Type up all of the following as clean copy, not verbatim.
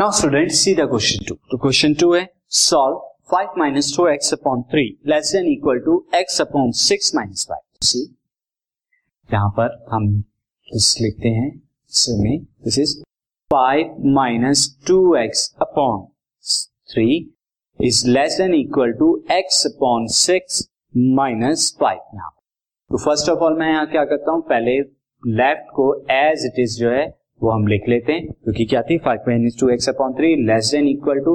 Now students, see the question 2. तो question 2 है solve 5 minus 2x upon 3 less than equal to x upon 6 minus 5. See, यहाँ पर हम इस लिखते हैं इसमें this is 5 minus 2x upon 3 is less than equal to x upon 6 minus 5. यहाँ तो फर्स्ट ऑफ ऑल मैं यहाँ क्या करता हूँ, पहले लेफ्ट को एज इट इज जो है वो हम लिख लेते हैं क्योंकि क्या थी 5 minus 2x upon 3 less than equal to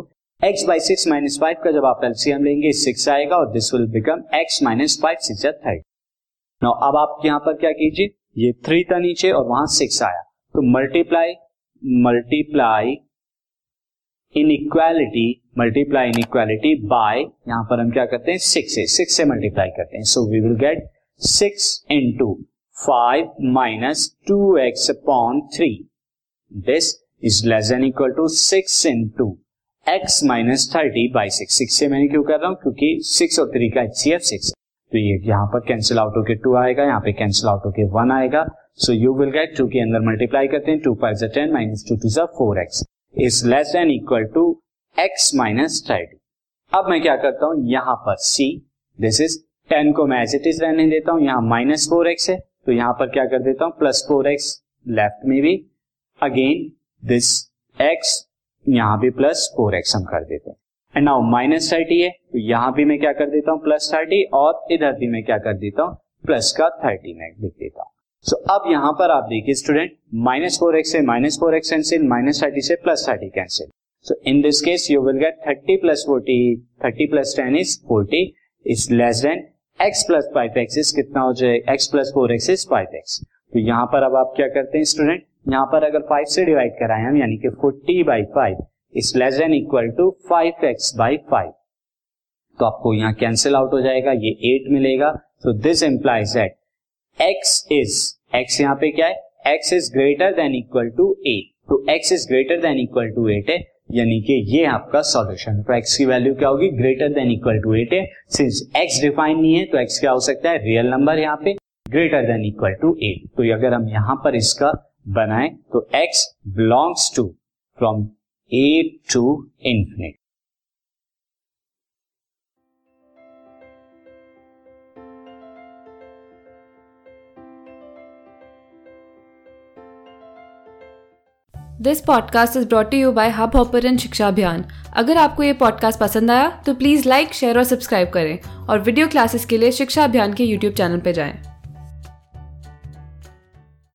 x by 6 minus 5 का जब आप LCM लेंगे 6 आएगा और this will become x minus 5 6 या 30. Now अब आप यहाँ पर क्या कीजिए, ये 3 था नीचे और वहां 6 आया तो मल्टीप्लाई इनइक्वालिटी बाय यहाँ पर हम क्या करते हैं 6 से मल्टीप्लाई करते हैं so we will get 6 into 5 minus 2x upon 3. This is less than equal to 6 into x minus 30 by 6. 6 से मैंने क्यों कर रहा हूं क्योंकि 6 और 3 का HCF 6 तो ये यहां पर कैंसिल आउट होके 2 आएगा, यहां पे कैंसिल आउट होके 1 आएगा सो यू विल गेट 2 के अंदर मल्टीप्लाई करते हैं 2 5 is 10 minus 2 2 is 4x is less than equal to x minus 30. अब मैं क्या करता हूं यहां पर see this is 10 को मैं एज इट इज रहने देता हूं, यहां माइनस 4x है तो यहां पर क्या कर देता हूं प्लस 4x लेफ्ट में भी अगेन दिस x यहां भी प्लस 4x हम कर देते हैं एंड नाउ माइनस 30 है तो यहां भी मैं क्या कर देता हूं प्लस 30 और इधर भी मैं क्या कर देता हूं प्लस का 30 मैं लिख देता हूं सो अब यहां पर आप देखिए स्टूडेंट माइनस 4x से माइनस 4x कैंसिल, माइनस 30 से plus 30 cancel so in this case you will get 30 plus 40 30 plus 10 is 40 is less than x plus 5x is कितना हो जाएगा x plus 4x is 5x. तो यहाँ पर अब आप क्या करते हैं स्टूडेंट, यहाँ पर अगर 5 से डिवाइड कराएं हम यानी कि 40 by 5 is less than equal to 5x by 5 तो आपको यहाँ कैंसिल आउट हो जाएगा, ये 8 मिलेगा so this implies that x यहाँ पे क्या है x is greater than equal to 8 तो x is greater than equal to 8 है यानी कि ये आपका सॉल्यूशन है तो x की वैल्यू क्या होगी ग्रेटर देन इक्वल टू 8 है सिंस x डिफाइन नहीं है तो x क्या हो सकता है रियल नंबर यहाँ पे ग्रेटर देन इक्वल टू 8 तो अगर हम यहाँ पर इसका बनाएं तो x belongs to from 8 to infinity. This podcast is brought to you by Hubhopper and Shiksha Abhiyan. अगर आपको ये पॉडकास्ट पसंद आया तो प्लीज़ लाइक, शेयर और सब्सक्राइब करें और वीडियो क्लासेस के लिए शिक्षा अभियान के यूट्यूब चैनल पर जाएं.